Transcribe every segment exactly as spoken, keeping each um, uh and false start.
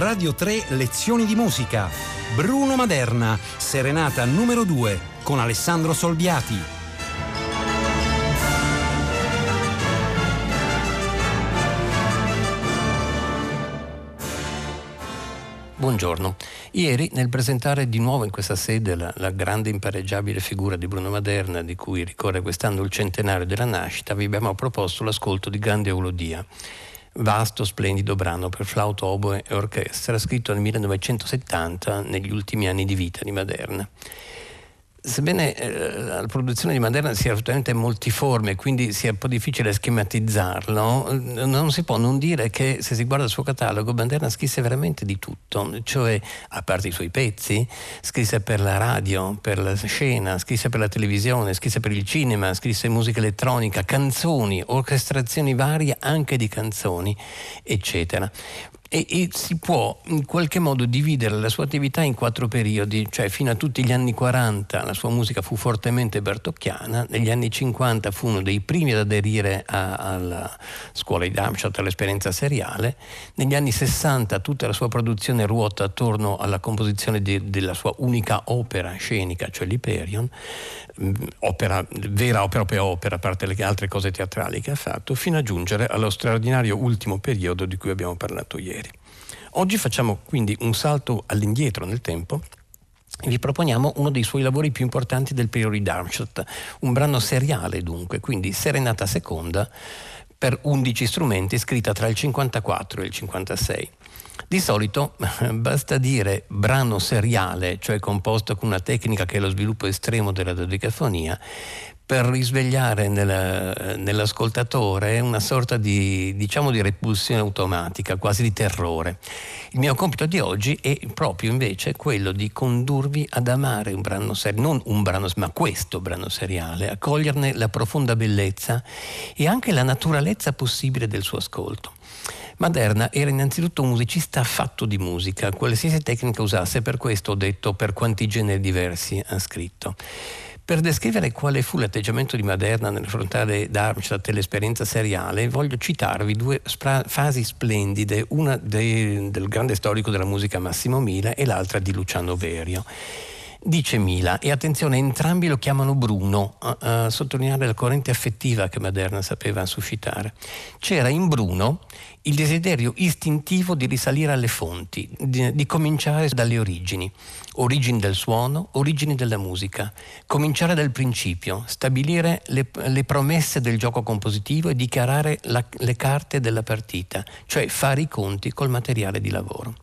Radio tre lezioni di musica, Bruno Maderna, Serenata numero due con Alessandro Solbiati. Buongiorno. Ieri, nel presentare di nuovo in questa sede la, la grande impareggiabile figura di Bruno Maderna, di cui ricorre quest'anno il centenario della nascita, vi abbiamo proposto l'ascolto di Grande Aulodia, vasto, splendido brano per flauto, oboe e orchestra, scritto nel millenovecentosettanta, negli ultimi anni di vita di Maderna. Sebbene eh, la produzione di Maderna sia assolutamente multiforme, quindi sia un po' difficile schematizzarlo, non si può non dire che, se si guarda il suo catalogo, Maderna scrisse veramente di tutto, cioè, a parte i suoi pezzi, scrisse per la radio, per la scena, scrisse per la televisione, scrisse per il cinema, scrisse musica elettronica, canzoni, orchestrazioni varie anche di canzoni, eccetera. E, e si può in qualche modo dividere la sua attività in quattro periodi, cioè fino a tutti gli anni quaranta la sua musica fu fortemente bertocchiana, negli anni cinquanta fu uno dei primi ad aderire a, alla scuola di Darmstadt, all'esperienza seriale, negli anni sessanta tutta la sua produzione ruota attorno alla composizione di, della sua unica opera scenica, cioè l'Hyperion, opera, vera o propria opera, a parte le altre cose teatrali che ha fatto, fino a giungere allo straordinario ultimo periodo di cui abbiamo parlato ieri. Oggi facciamo quindi un salto all'indietro nel tempo e vi proponiamo uno dei suoi lavori più importanti del periodo di Darmstadt, un brano seriale dunque, quindi Serenata Seconda per undici strumenti, scritta tra il cinquantaquattro e il cinquantasei. Di solito basta dire brano seriale, cioè composto con una tecnica che è lo sviluppo estremo della dodecafonia, per risvegliare nella, nell'ascoltatore una sorta di, diciamo, di repulsione automatica, quasi di terrore. Il mio compito di oggi è proprio invece quello di condurvi ad amare un brano seriale, non un brano, ma questo brano seriale, a coglierne la profonda bellezza e anche la naturalezza possibile del suo ascolto. Maderna era innanzitutto un musicista fatto di musica, qualsiasi tecnica usasse, per questo ho detto per quanti generi diversi ha scritto. Per descrivere quale fu l'atteggiamento di Maderna nell'affrontare Darmstadt e l'esperienza seriale, voglio citarvi due spra- fasi splendide, una de- del grande storico della musica Massimo Mila e l'altra di Luciano Berio. Dice Mila, e attenzione, entrambi lo chiamano Bruno, a, a sottolineare la corrente affettiva che Maderna sapeva suscitare. C'era in Bruno il desiderio istintivo di risalire alle fonti, di, di cominciare dalle origini, origini del suono, origini della musica, cominciare dal principio, stabilire le, le promesse del gioco compositivo e dichiarare la, le carte della partita, cioè fare i conti col materiale di lavoro.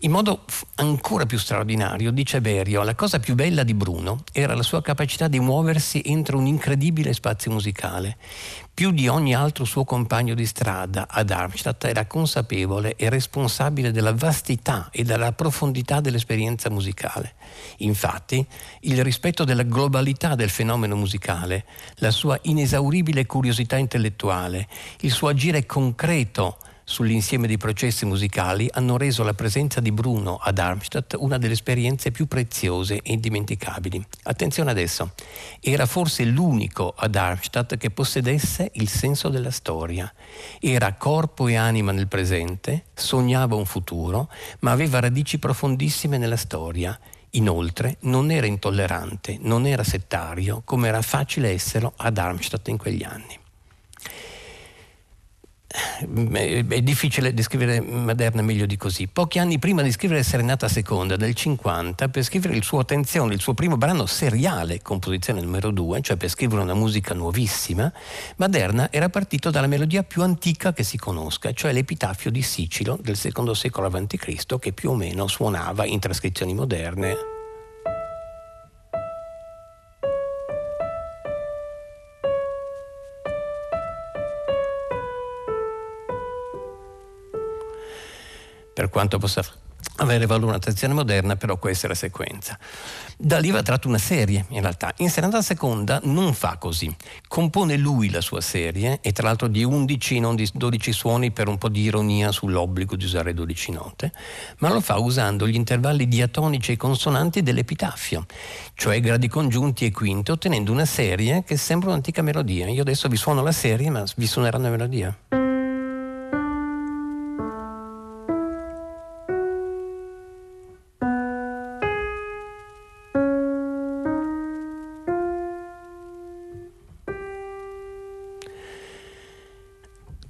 In modo ancora più straordinario, dice Berio, la cosa più bella di Bruno era la sua capacità di muoversi entro un incredibile spazio musicale. Più di ogni altro suo compagno di strada a Darmstadt era consapevole e responsabile della vastità e della profondità dell'esperienza musicale. Infatti, il rispetto della globalità del fenomeno musicale, la sua inesauribile curiosità intellettuale, il suo agire concreto sull'insieme dei processi musicali hanno reso la presenza di Bruno a Darmstadt una delle esperienze più preziose e indimenticabili. Attenzione adesso, era forse l'unico a Darmstadt che possedesse il senso della storia. Era corpo e anima nel presente, sognava un futuro, ma aveva radici profondissime nella storia. Inoltre non era intollerante, non era settario, come era facile esserlo a Darmstadt in quegli anni. È difficile descrivere Maderna meglio di così. Pochi anni prima di scrivere Serenata Seconda, nel cinquanta, per scrivere il suo attenzione, il suo primo brano seriale, composizione numero due, cioè per scrivere una musica nuovissima, Maderna era partito dalla melodia più antica che si conosca, cioè l'epitafio di Sicilo del secondo secolo avanti Cristo, che più o meno suonava in trascrizioni moderne. Per quanto possa avere valore una tradizione moderna, però questa è la sequenza. Da lì va tratto una serie, in realtà. In Serenata Seconda non fa così. Compone lui la sua serie, e tra l'altro di undici, non di dodici suoni, per un po' di ironia sull'obbligo di usare dodici note, ma lo fa usando gli intervalli diatonici e consonanti dell'epitafio, cioè gradi congiunti e quinte, ottenendo una serie che sembra un'antica melodia. Io adesso vi suono la serie, ma vi suonerà una melodia.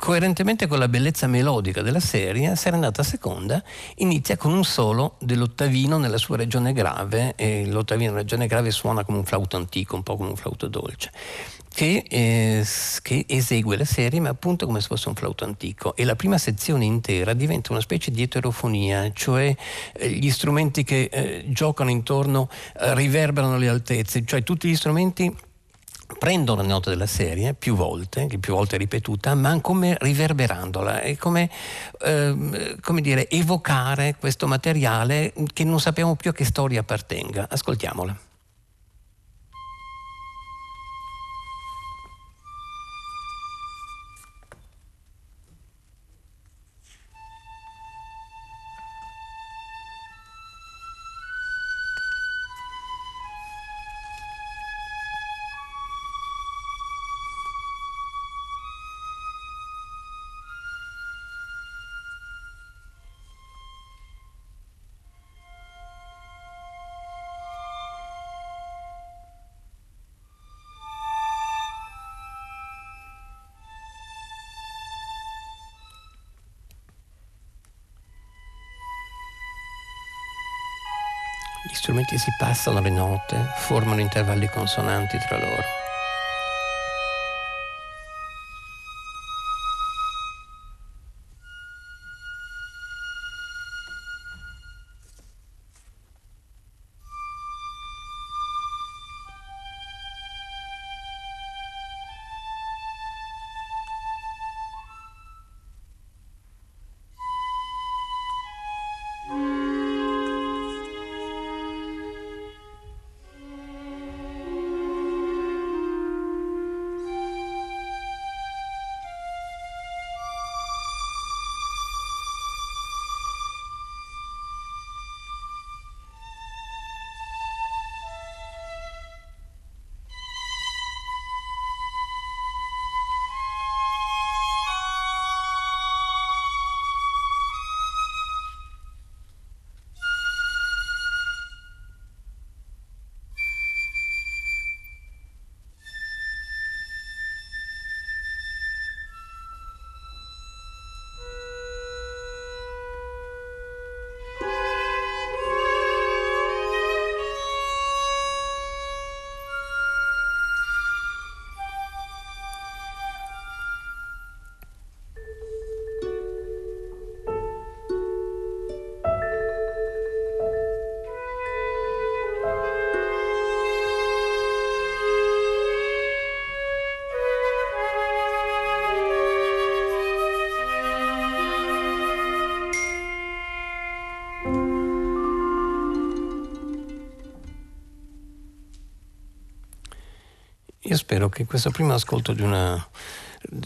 coerentemente con la bellezza melodica della serie, Serenata Seconda inizia con un solo dell'ottavino nella sua regione grave, e l'ottavino nella regione grave suona come un flauto antico, un po' come un flauto dolce, che, eh, che esegue la serie, ma appunto come se fosse un flauto antico, e la prima sezione intera diventa una specie di eterofonia, cioè eh, gli strumenti che eh, giocano intorno eh, riverberano le altezze, cioè tutti gli strumenti prendono la nota della serie più volte, che più volte è ripetuta, ma come riverberandola, è come, eh, come dire, evocare questo materiale che non sappiamo più a che storia appartenga. Ascoltiamola. Gli strumenti si passano le note, formano intervalli consonanti tra loro. Io spero che questo primo ascolto di una,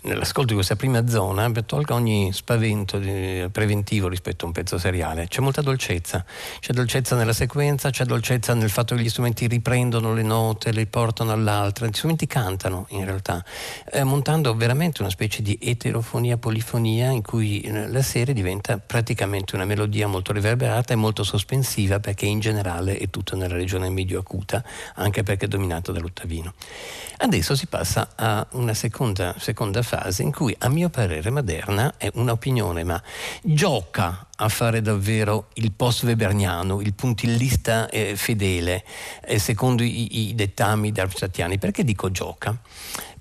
nell'ascolto di questa prima zona tolga ogni spavento preventivo rispetto a un pezzo seriale. C'è molta dolcezza, c'è dolcezza nella sequenza, c'è dolcezza nel fatto che gli strumenti riprendono le note, le portano all'altra, gli strumenti cantano in realtà, eh, montando veramente una specie di eterofonia, polifonia, in cui la serie diventa praticamente una melodia molto riverberata e molto sospensiva, perché in generale è tutto nella regione medio acuta, anche perché è dominata dall'ottavino. Adesso si passa a una seconda, seconda fase in cui, a mio parere, Maderna, è un'opinione, ma gioca a fare davvero il post-weberniano, il puntillista eh, fedele, eh, secondo i, i dettami darmstadtiani. Perché dico gioca?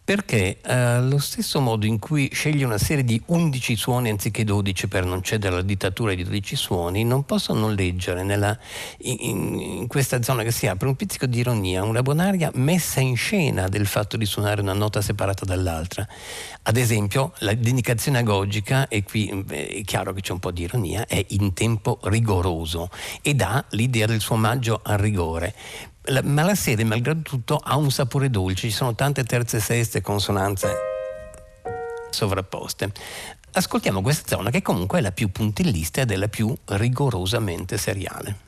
Perché allo eh, stesso modo in cui sceglie una serie di undici suoni anziché dodici per non cedere alla dittatura di dodici suoni, non posso non leggere nella, in, in questa zona che si apre un pizzico di ironia, una bonaria messa in scena del fatto di suonare una nota separata dall'altra. Ad esempio, la dedicazione agogica, e qui è chiaro che c'è un po' di ironia, è in tempo rigoroso e dà l'idea del suo omaggio al rigore. La, ma la serie, malgrado tutto, ha un sapore dolce, ci sono tante terze, seste, consonanze sovrapposte. Ascoltiamo questa zona, che comunque è la più puntillista ed è la più rigorosamente seriale.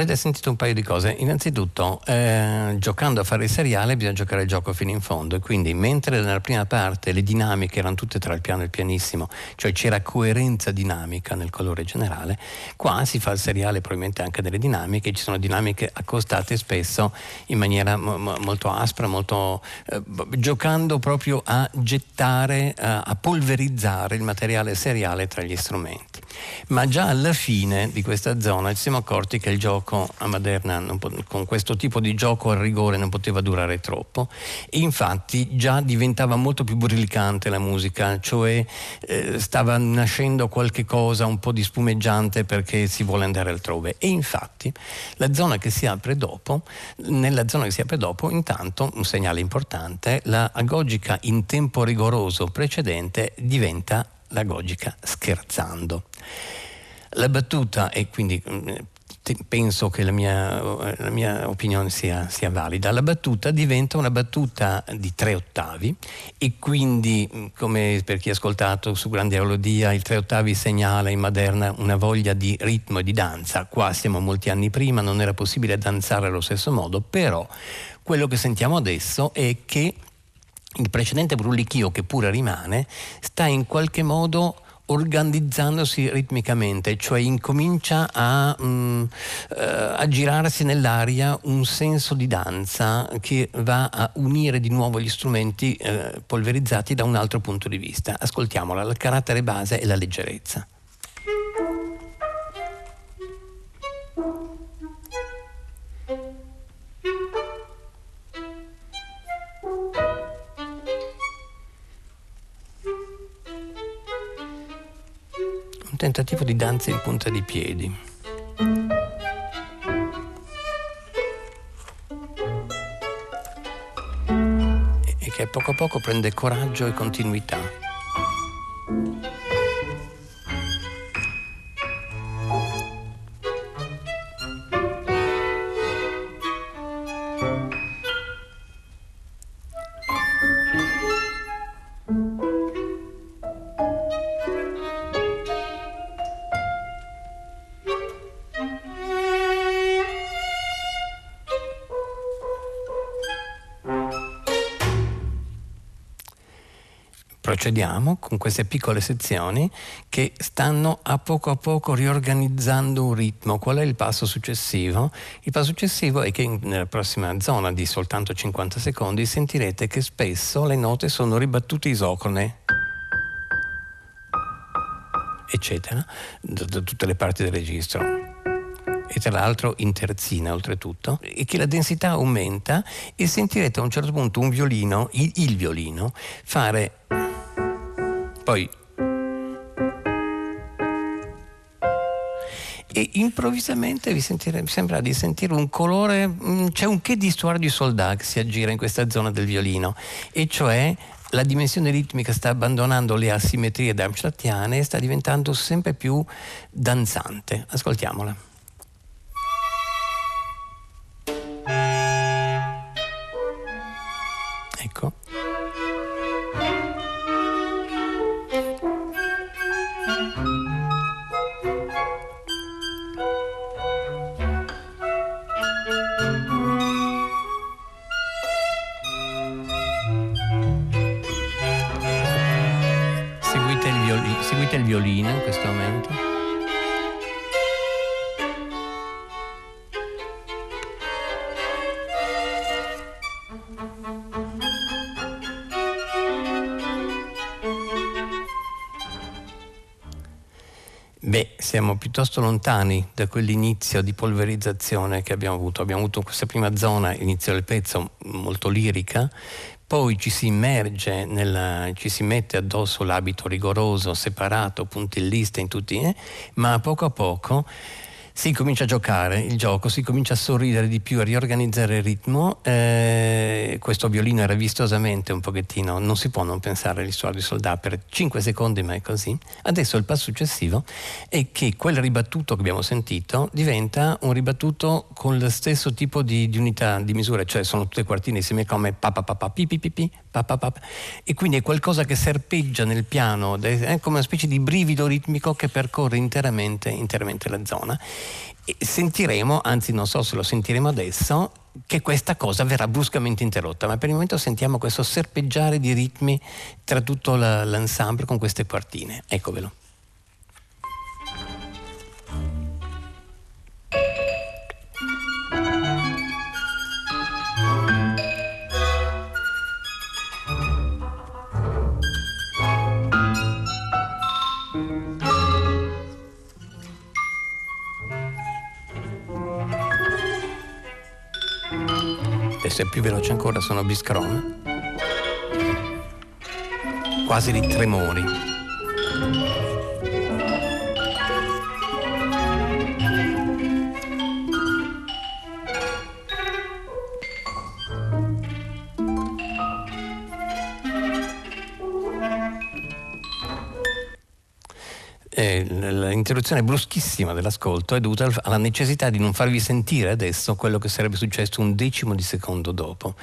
avrete sentito un paio di cose. Innanzitutto, eh, giocando a fare il seriale bisogna giocare il gioco fino in fondo, e quindi mentre nella prima parte le dinamiche erano tutte tra il piano e il pianissimo, cioè c'era coerenza dinamica nel colore generale, qua si fa il seriale probabilmente anche delle dinamiche, ci sono dinamiche accostate spesso in maniera mo- mo- molto aspra, molto eh, giocando proprio a gettare, a, a polverizzare il materiale seriale tra gli strumenti. Ma già alla fine di questa zona ci siamo accorti che il gioco a Maderna non po- con questo tipo di gioco al rigore non poteva durare troppo, e infatti già diventava molto più brulicante la musica, cioè eh, stava nascendo qualche cosa un po' di spumeggiante perché si vuole andare altrove. E infatti la zona che si apre dopo, nella zona che si apre dopo intanto un segnale importante: la agogica in tempo rigoroso precedente diventa l'agogica scherzando. La battuta, e quindi penso che la mia, la mia opinione sia, sia valida, la battuta diventa una battuta di tre ottavi, e quindi, come per chi ha ascoltato su Grande Aulodia, il tre ottavi segnala in Maderna una voglia di ritmo e di danza. Qua siamo molti anni prima, non era possibile danzare allo stesso modo, però quello che sentiamo adesso è che il precedente brulichio, che pure rimane, sta in qualche modo organizzandosi ritmicamente, cioè incomincia a, mh, a girarsi nell'aria un senso di danza che va a unire di nuovo gli strumenti eh, polverizzati da un altro punto di vista. Ascoltiamola, il carattere base è la leggerezza. Tentativo di danza in punta di piedi. E che poco a poco prende coraggio e continuità. Procediamo con queste piccole sezioni che stanno a poco a poco riorganizzando un ritmo. Qual è il passo successivo? Il passo successivo è che nella prossima zona di soltanto cinquanta secondi sentirete che spesso le note sono ribattute isocrone, eccetera, da, da tutte le parti del registro, e tra l'altro in terzina oltretutto, e che la densità aumenta, e sentirete a un certo punto un violino, il, il violino, fare poi, e improvvisamente vi, sentire, vi sembra di sentire un colore, mh, c'è un che di stuorio di soldà che si aggira in questa zona del violino, e cioè la dimensione ritmica sta abbandonando le asimmetrie darmstadtiane e sta diventando sempre più danzante. Ascoltiamola. Ecco. Seguite il violino, seguite il violino in questo momento. Beh, siamo piuttosto lontani da quell'inizio di polverizzazione che abbiamo avuto. Abbiamo avuto questa prima zona, inizio del pezzo, molto lirica, poi ci si immerge, nella, ci si mette addosso l'abito rigoroso, separato, puntillista in tutti, eh? ma a poco a poco si comincia a giocare il gioco, si comincia a sorridere di più, a riorganizzare il ritmo. Eh, questo violino era vistosamente un pochettino, non si può non pensare agli stuari di soldà per cinque secondi, ma è così. Adesso il passo successivo è che quel ribattuto che abbiamo sentito diventa un ribattuto con lo stesso tipo di, di unità di misura, cioè sono tutte quartine insieme come pa pa pa pa pi pi pi pi pa, pa, pa. E quindi è qualcosa che serpeggia nel piano, è come una specie di brivido ritmico che percorre interamente, interamente la zona. E sentiremo, anzi non so se lo sentiremo adesso, che questa cosa verrà bruscamente interrotta, ma per il momento sentiamo questo serpeggiare di ritmi tra tutto la, l'ensemble con queste quartine. Eccovelo. Se è più veloce ancora sono biscron, quasi di tremori. E l'interruzione bruschissima dell'ascolto è dovuta alla necessità di non farvi sentire adesso quello che sarebbe successo un decimo di secondo dopo.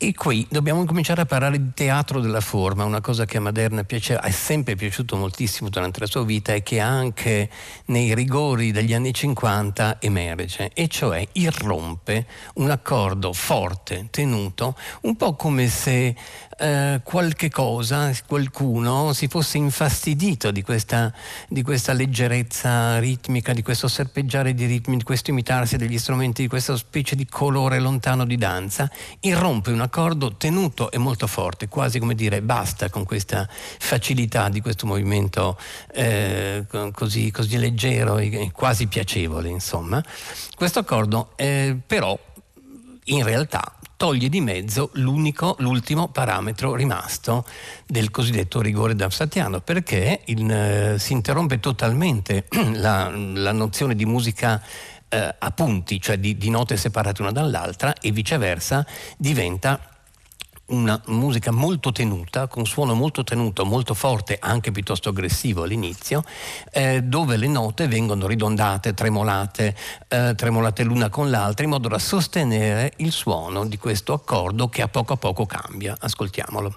E qui dobbiamo cominciare a parlare di teatro della forma, una cosa che a Maderna piaceva, è sempre piaciuto moltissimo durante la sua vita e che anche nei rigori degli anni cinquanta emerge, e cioè irrompe un accordo forte, tenuto, un po' come se eh, qualche cosa, qualcuno si fosse infastidito di questa, di questa leggerezza ritmica, di questo serpeggiare di ritmi, di questo imitarsi degli strumenti, di questa specie di colore lontano di danza. Irrompe una accordo tenuto e molto forte, quasi come dire basta con questa facilità di questo movimento eh, così, così leggero e quasi piacevole, insomma. Questo accordo eh, però in realtà toglie di mezzo l'unico, l'ultimo parametro rimasto del cosiddetto rigore darmstadtiano, perché in, eh, si interrompe totalmente la, la nozione di musica Eh, a punti, cioè di, di note separate una dall'altra, e viceversa diventa una musica molto tenuta, con suono molto tenuto, molto forte, anche piuttosto aggressivo all'inizio, eh, dove le note vengono ridondate, tremolate, eh, tremolate l'una con l'altra, in modo da sostenere il suono di questo accordo che a poco a poco cambia. Ascoltiamolo.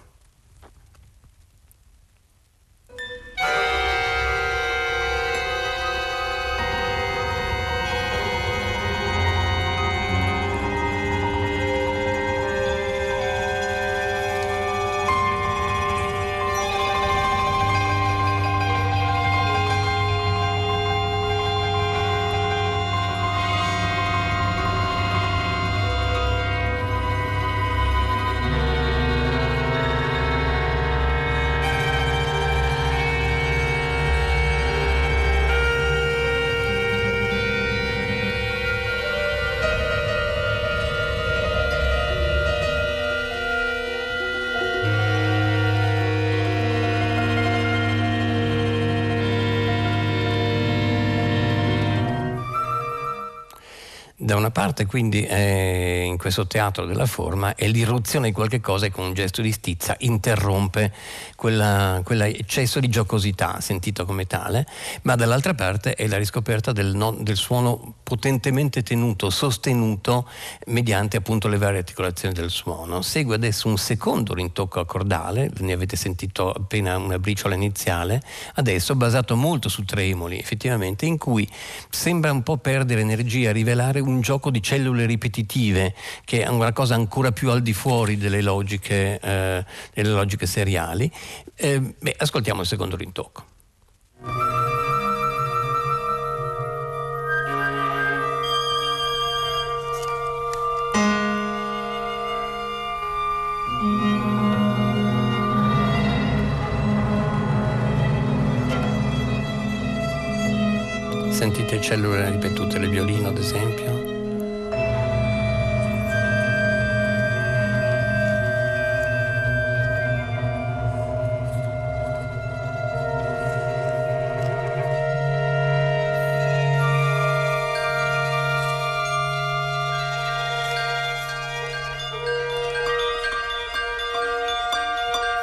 Da una parte quindi eh, in questo teatro della forma è l'irruzione di qualche cosa e con un gesto di stizza interrompe quell'eccesso di giocosità sentito come tale, ma dall'altra parte è la riscoperta del, non, del suono potentemente tenuto, sostenuto mediante appunto le varie articolazioni del suono. Segue adesso un secondo rintocco accordale, ne avete sentito appena una briciola iniziale, adesso basato molto su tremoli effettivamente, in cui sembra un po' perdere energia, rivelare un gioco di cellule ripetitive che è una cosa ancora più al di fuori delle logiche, eh, delle logiche seriali. Eh, beh, ascoltiamo il secondo rintocco. Sentite cellule ripetute, il violino ad esempio.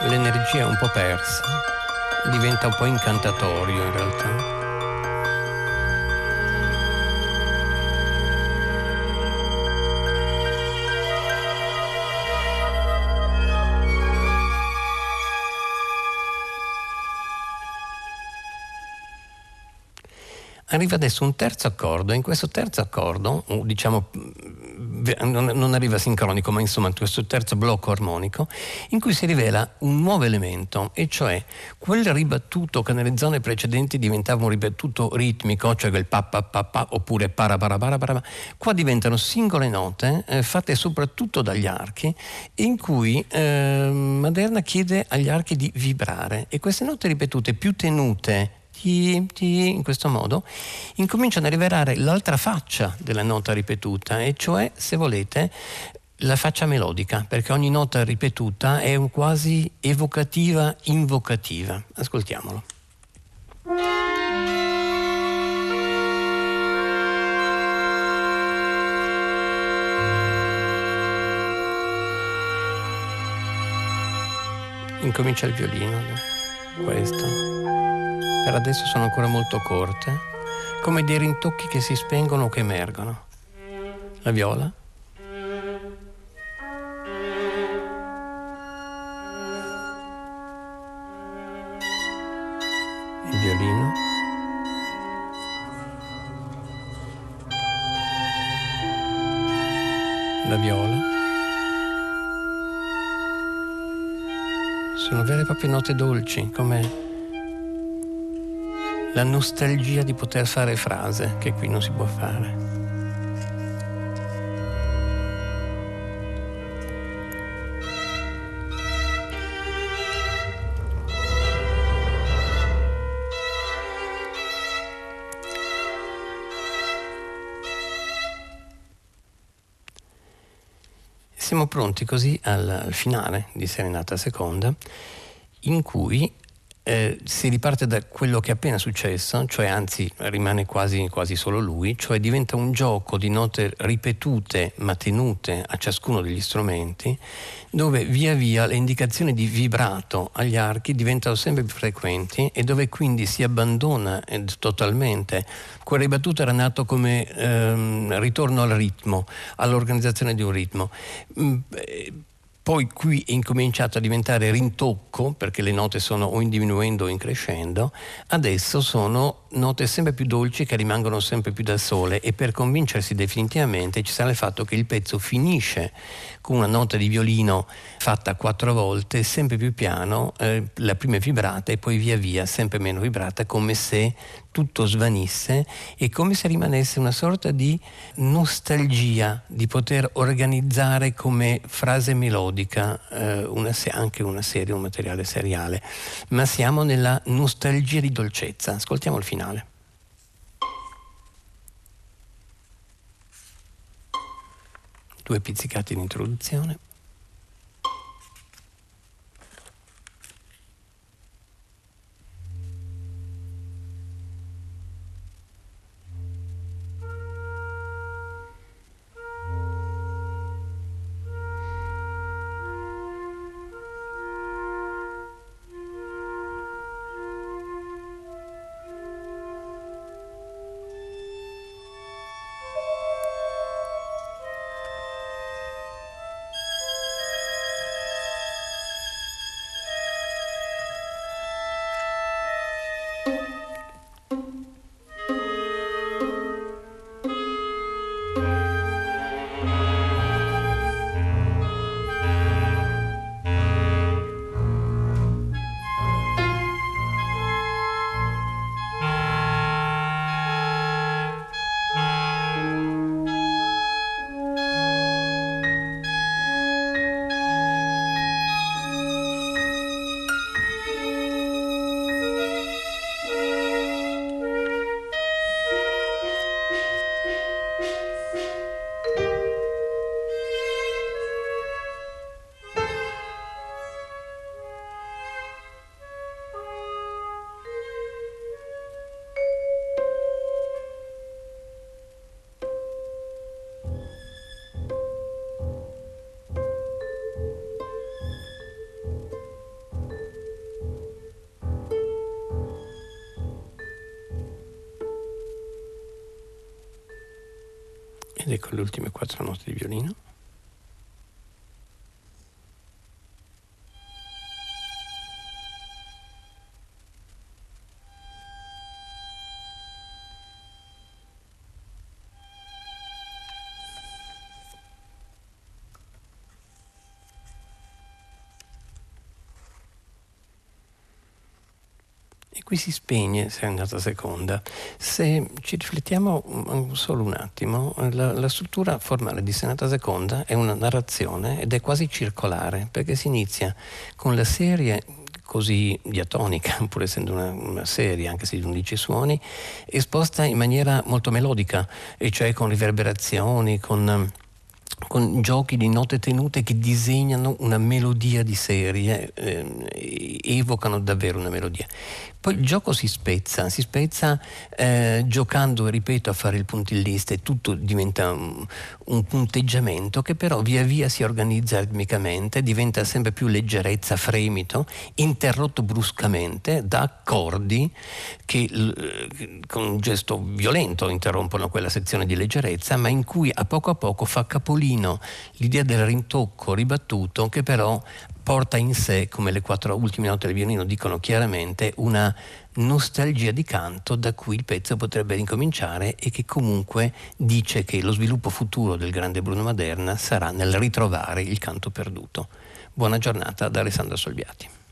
L'energia è un po' persa, diventa un po' incantatorio in realtà. arriva adesso un terzo accordo, e in questo terzo accordo, diciamo, non arriva sincronico, ma insomma questo terzo blocco armonico, in cui si rivela un nuovo elemento, e cioè quel ribattuto che nelle zone precedenti diventava un ribattuto ritmico, cioè quel pa pa pa pa oppure para para para para, qua diventano singole note eh, fatte soprattutto dagli archi, in cui eh, Maderna chiede agli archi di vibrare, e queste note ripetute più tenute in questo modo incominciano a rivelare l'altra faccia della nota ripetuta, e cioè, se volete, la faccia melodica, perché ogni nota ripetuta è quasi evocativa, invocativa. Ascoltiamolo. Incomincia il violino, questo. Per adesso sono ancora molto corte, come dei rintocchi che si spengono o che emergono. La viola. Il violino. La viola. Sono vere e proprie note dolci, come la nostalgia di poter fare frase, che qui non si può fare. Siamo pronti così al, al finale di Serenata Seconda, in cui Eh, si riparte da quello che è appena successo, cioè anzi rimane quasi, quasi solo lui, cioè diventa un gioco di note ripetute ma tenute a ciascuno degli strumenti, dove via via le indicazioni di vibrato agli archi diventano sempre più frequenti, e dove quindi si abbandona totalmente quel ribattuto era nato come ehm, ritorno al ritmo, all'organizzazione di un ritmo. Mm, eh, Poi qui è incominciato a diventare rintocco, perché le note sono o in diminuendo o in crescendo. Adesso sono note sempre più dolci che rimangono sempre più da sole, e per convincersi definitivamente ci sarà il fatto che il pezzo finisce con una nota di violino fatta quattro volte, sempre più piano, eh, la prima è vibrata e poi via via sempre meno vibrata, come se tutto svanisse e come se rimanesse una sorta di nostalgia di poter organizzare come frase melodica eh, una se- anche una serie, un materiale seriale, ma siamo nella nostalgia di dolcezza. Ascoltiamo il finale. Due pizzicati di introduzione. Ed ecco le ultime quattro note di violino. e qui si spegne Serenata Seconda. Se ci riflettiamo solo un attimo, la, la struttura formale di Serenata Seconda è una narrazione ed è quasi circolare, perché si inizia con la serie così diatonica, pur essendo una, una serie, anche se di undici suoni, esposta in maniera molto melodica, e cioè con riverberazioni, con... con giochi di note tenute che disegnano una melodia di serie, eh, evocano davvero una melodia. Poi il gioco si spezza, si spezza eh, giocando, ripeto, a fare il puntillista, e tutto diventa un, un punteggiamento che però via via si organizza ritmicamente, diventa sempre più leggerezza, fremito, interrotto bruscamente da accordi che l- con un gesto violento interrompono quella sezione di leggerezza, ma in cui a poco a poco fa capolino l'idea del rintocco ribattuto, che però porta in sé, come le quattro ultime note del violino dicono chiaramente, una nostalgia di canto da cui il pezzo potrebbe ricominciare, e che comunque dice che lo sviluppo futuro del grande Bruno Maderna sarà nel ritrovare il canto perduto. Buona giornata da Alessandro Solbiati.